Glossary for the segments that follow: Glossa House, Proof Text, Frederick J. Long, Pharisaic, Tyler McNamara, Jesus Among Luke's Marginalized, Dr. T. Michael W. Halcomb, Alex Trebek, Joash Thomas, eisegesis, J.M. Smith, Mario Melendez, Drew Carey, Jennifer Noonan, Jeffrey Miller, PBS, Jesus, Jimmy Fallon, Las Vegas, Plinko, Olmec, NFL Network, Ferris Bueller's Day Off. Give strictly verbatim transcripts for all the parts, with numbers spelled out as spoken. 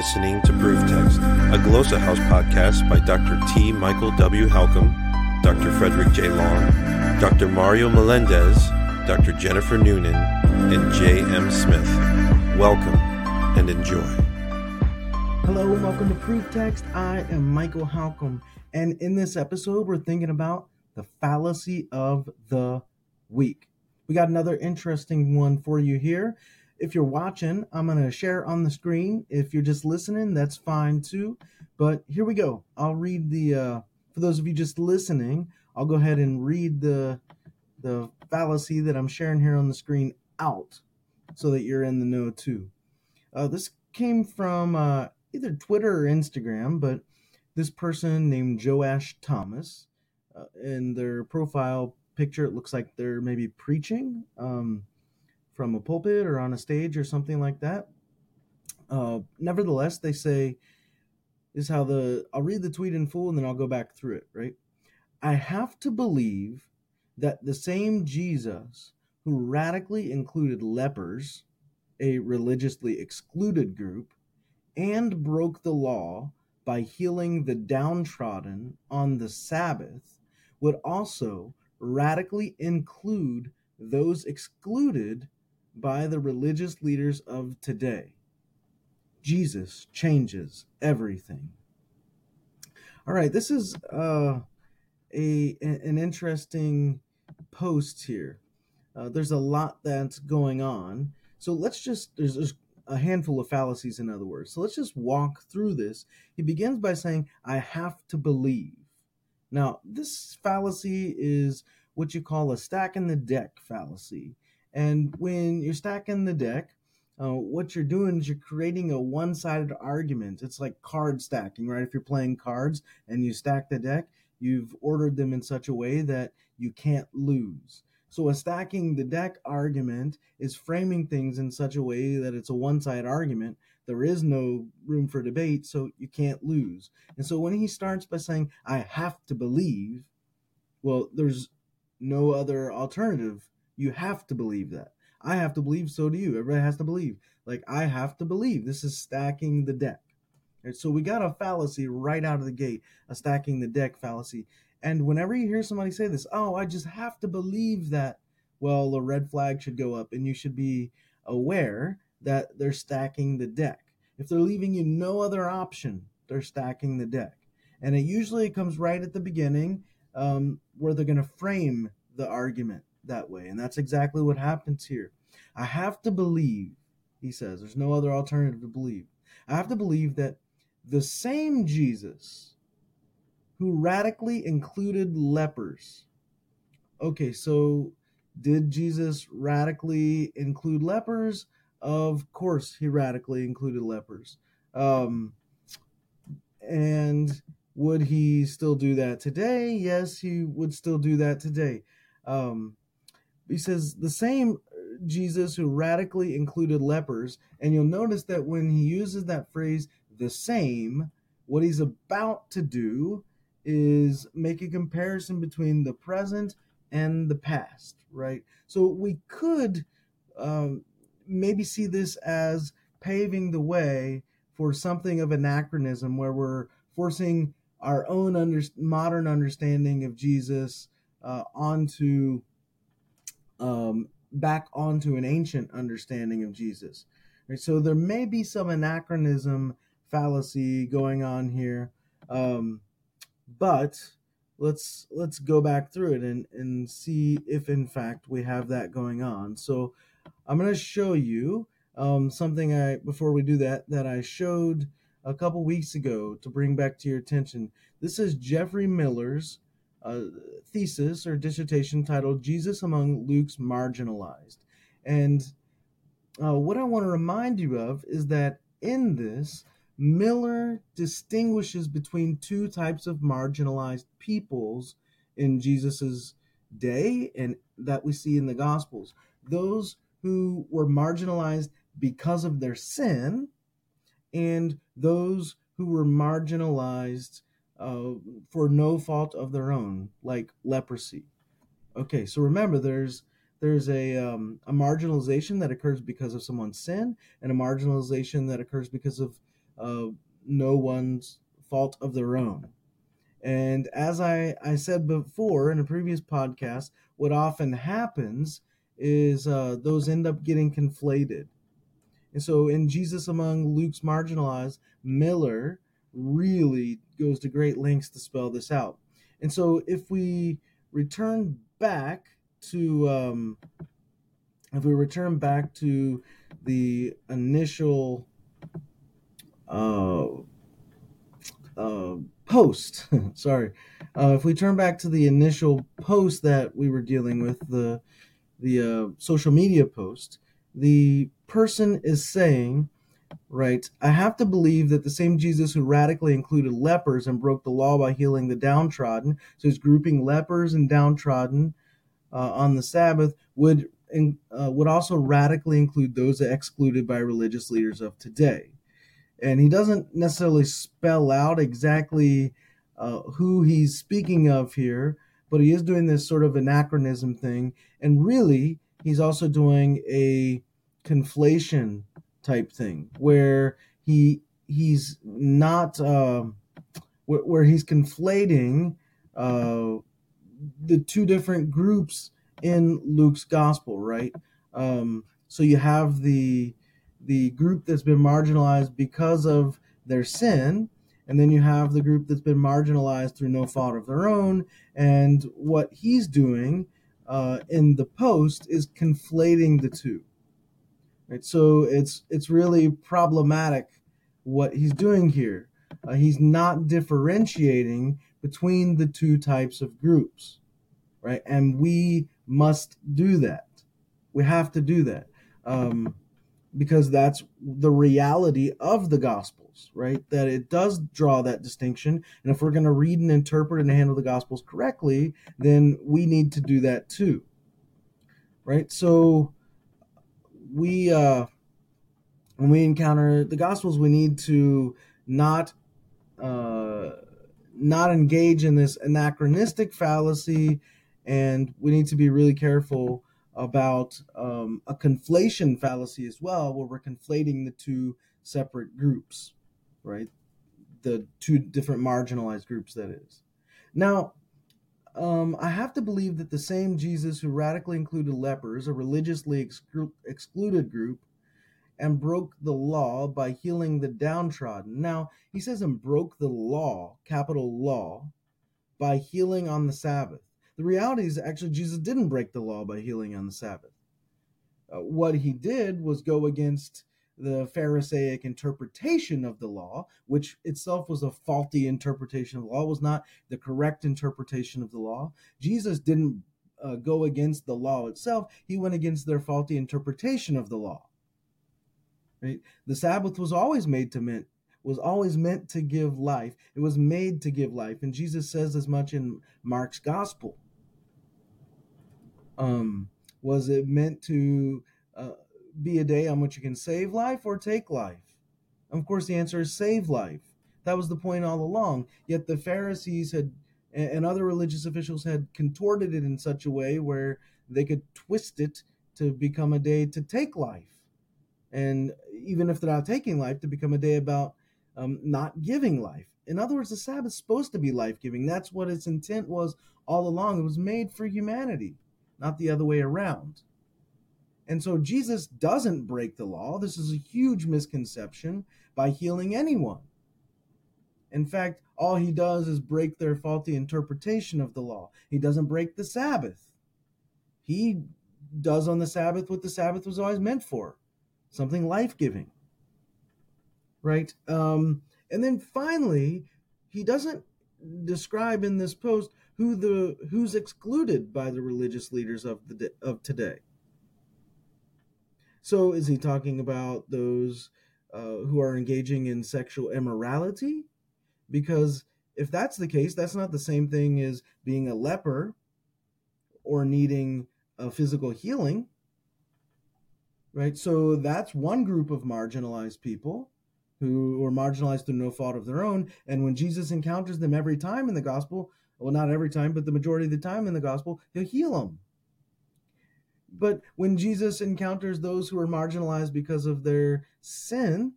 listening to Proof Text, a Glossa House podcast by Doctor T. Michael W. Halcomb, Doctor Frederick J. Long, Doctor Mario Melendez, Doctor Jennifer Noonan, and J M. Smith. Welcome and enjoy. Hello and welcome to Proof Text. I am Michael Halcomb, and in this episode, we're thinking about the fallacy of the week. We got another interesting one for you here. If you're watching, I'm going to share on the screen. If you're just listening, that's fine too. But here we go. I'll read the, uh, for those of you just listening, I'll go ahead and read the the fallacy that I'm sharing here on the screen out so that you're in the know too. Uh, this came from uh, either Twitter or Instagram, but this person named Joash Thomas, uh, in their profile picture, it looks like they're maybe preaching, um, from a pulpit or on a stage or something like that. Uh, nevertheless, they say, is how the, I'll read the tweet in full and then I'll go back through it, right? I have to believe that the same Jesus who radically included lepers, a religiously excluded group, and broke the law by healing the downtrodden on the Sabbath, would also radically include those excluded by the religious leaders of today. Jesus changes everything. All right, this is uh, a an interesting post here. Uh, there's a lot that's going on. So let's just, there's, there's a handful of fallacies, in other words. So let's just walk through this. He begins by saying, I have to believe. Now, this fallacy is what you call a stack in the deck fallacy. And when you're stacking the deck, uh, what you're doing is you're creating a one-sided argument. It's like card stacking, right? If you're playing cards and you stack the deck, you've ordered them in such a way that you can't lose. So a stacking the deck argument is framing things in such a way that it's a one-sided argument. There is no room for debate, so you can't lose. And so when he starts by saying, I have to believe, well, there's no other alternative. You have to believe that. I have to believe, so do you. Everybody has to believe. Like, I have to believe. This is stacking the deck. Right, so we got a fallacy right out of the gate, a stacking the deck fallacy. And whenever you hear somebody say this, oh, I just have to believe that, well, a red flag should go up, and you should be aware that they're stacking the deck. If they're leaving you no other option, they're stacking the deck. And it usually comes right at the beginning, um, where they're going to frame the argument that way. And that's exactly what happens here. I have to believe, he says, there's no other alternative to believe. I have to believe that the same Jesus who radically included lepers. Okay, so did Jesus radically include lepers? Of course, he radically included lepers. Um, and would he still do that today? Yes, he would still do that today. Um, He says the same Jesus who radically included lepers. And you'll notice that when he uses that phrase, the same, what he's about to do is make a comparison between the present and the past, right? So we could um, maybe see this as paving the way for something of anachronism where we're forcing our own under- modern understanding of Jesus uh, onto... Um, back onto an ancient understanding of Jesus. Right, so there may be some anachronism fallacy going on here, um, but let's let's go back through it and, and see if in fact we have that going on. So I'm going to show you um, something I before we do that that I showed a couple weeks ago to bring back to your attention. This is Jeffrey Miller's a thesis or dissertation titled Jesus Among Luke's Marginalized. And uh, what I want to remind you of is that in this, Miller distinguishes between two types of marginalized peoples in Jesus's day and that we see in the Gospels. Those who were marginalized because of their sin and those who were marginalized Uh, for no fault of their own, like leprosy. Okay, so remember, there's there's a um, a marginalization that occurs because of someone's sin, and a marginalization that occurs because of uh, no one's fault of their own. And as I, I said before in a previous podcast, what often happens is uh, those end up getting conflated. And so in Jesus Among Luke's Marginalized, Miller really goes to great lengths to spell this out. And so if we return back to um, if we return back to the initial uh, uh, post, sorry, uh, if we turn back to the initial post that we were dealing with, the the uh, social media post, the person is saying, right, I have to believe that the same Jesus who radically included lepers and broke the law by healing the downtrodden, so he's grouping lepers and downtrodden uh, on the Sabbath, would in, uh, would also radically include those excluded by religious leaders of today. And he doesn't necessarily spell out exactly uh, who he's speaking of here, but he is doing this sort of anachronism thing. And really, he's also doing a conflation type thing where he he's not uh, where, where he's conflating uh, the two different groups in Luke's gospel, right? Um, so you have the the group that's been marginalized because of their sin, and then you have the group that's been marginalized through no fault of their own. And what he's doing uh, in the post is conflating the two. Right, so it's it's really problematic what he's doing here. Uh, he's not differentiating between the two types of groups, right? And we must do that. We have to do that um, because that's the reality of the Gospels, right? That it does draw that distinction. And if we're going to read and interpret and handle the Gospels correctly, then we need to do that too, right? So We, uh, when we encounter the Gospels, we need to not uh, not engage in this anachronistic fallacy, and we need to be really careful about um, a conflation fallacy as well, where we're conflating the two separate groups, right? The two different marginalized groups, that is. Now, Um, I have to believe that the same Jesus who radically included lepers, a religiously excru- excluded group, and broke the law by healing the downtrodden. Now, he says, and broke the law, capital law, by healing on the Sabbath. The reality is actually Jesus didn't break the law by healing on the Sabbath. Uh, what he did was go against the Pharisaic interpretation of the law, which itself was a faulty interpretation of the law, was not the correct interpretation of the law. Jesus didn't uh, go against the law itself. He went against their faulty interpretation of the law. Right? The Sabbath was always made to meant, was always meant to give life. It was made to give life. And Jesus says as much in Mark's gospel. Um, was it meant to... Uh, be a day on which you can save life or take life? Of course, the answer is save life. That was the point all along. Yet the Pharisees had, and other religious officials had contorted it in such a way where they could twist it to become a day to take life. And even if they're not taking life, to become a day about um, not giving life. In other words, the Sabbath is supposed to be life-giving. That's what its intent was all along. It was made for humanity, not the other way around. And so Jesus doesn't break the law. This is a huge misconception by healing anyone. In fact, all he does is break their faulty interpretation of the law. He doesn't break the Sabbath. He does on the Sabbath what the Sabbath was always meant for, something life-giving, right? Um, and then finally, he doesn't describe in this post who the who's excluded by the religious leaders of the of today. So is he talking about those uh, who are engaging in sexual immorality? Because if that's the case, that's not the same thing as being a leper or needing a physical healing, right? So that's one group of marginalized people who are marginalized through no fault of their own. And when Jesus encounters them every time in the gospel, well, not every time, but the majority of the time in the gospel, he'll heal them. But when Jesus encounters those who are marginalized because of their sin,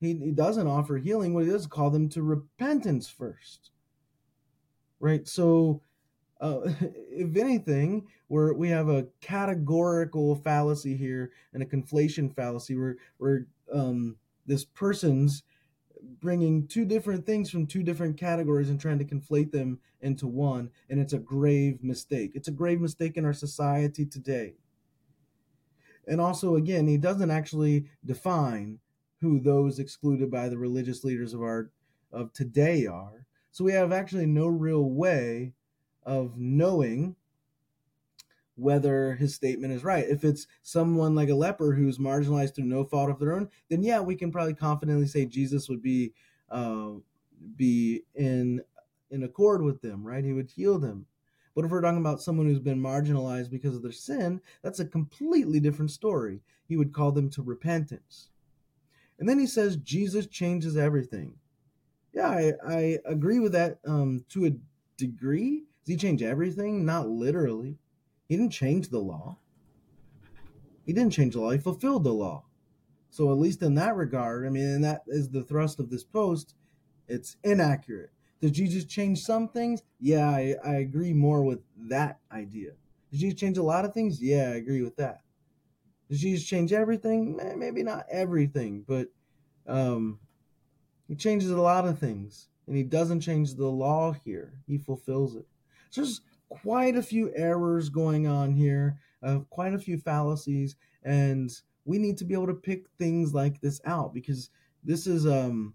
He, he doesn't offer healing. What he does is call them to repentance first. Right? So uh, if anything, we're, we have a categorical fallacy here and a conflation fallacy where, where um, this person's bringing two different things from two different categories and trying to conflate them into one. And it's a grave mistake. It's a grave mistake in our society today. And also, again, he doesn't actually define who those excluded by the religious leaders of our of today are. So we have actually no real way of knowing whether his statement is right. If it's someone like a leper who's marginalized through no fault of their own, then yeah, we can probably confidently say Jesus would be uh, be in in accord with them, right? He would heal them. But if we're talking about someone who's been marginalized because of their sin, that's a completely different story. He would call them to repentance. And then he says, Jesus changes everything. Yeah, I, I agree with that um, to a degree. Does he change everything? Not literally. He didn't change the law. He didn't change the law. He fulfilled the law. So at least in that regard, I mean, and that is the thrust of this post, it's inaccurate. Did Jesus change some things? Yeah, I, I agree more with that idea. Did Jesus change a lot of things? Yeah, I agree with that. Did Jesus change everything? Maybe not everything, but um, he changes a lot of things. And he doesn't change the law here. He fulfills it. So there's quite a few errors going on here, uh, quite a few fallacies. And we need to be able to pick things like this out because this is um,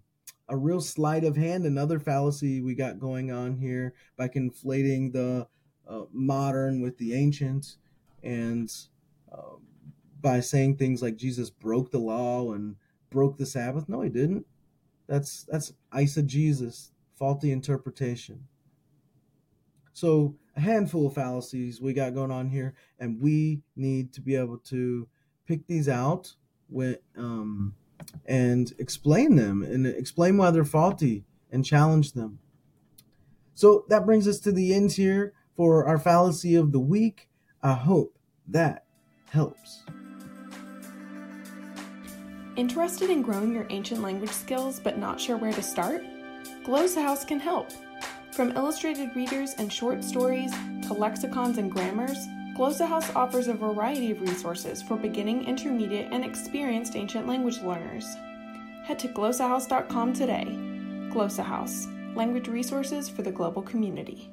a real sleight of hand, another fallacy we got going on here by conflating the uh, modern with the ancient. And... Uh, by saying things like Jesus broke the law and broke the Sabbath. No, he didn't. That's that's eisegesis, faulty interpretation. So a handful of fallacies we got going on here, and we need to be able to pick these out when, um, and explain them and explain why they're faulty and challenge them. So that brings us to the end here for our fallacy of the week. I hope that helps. Interested in growing your ancient language skills but not sure where to start? Glossa House can help. From illustrated readers and short stories to lexicons and grammars, Glossa House offers a variety of resources for beginning, intermediate, and experienced ancient language learners. Head to glossa house dot com today. Glossa House, language resources for the global community.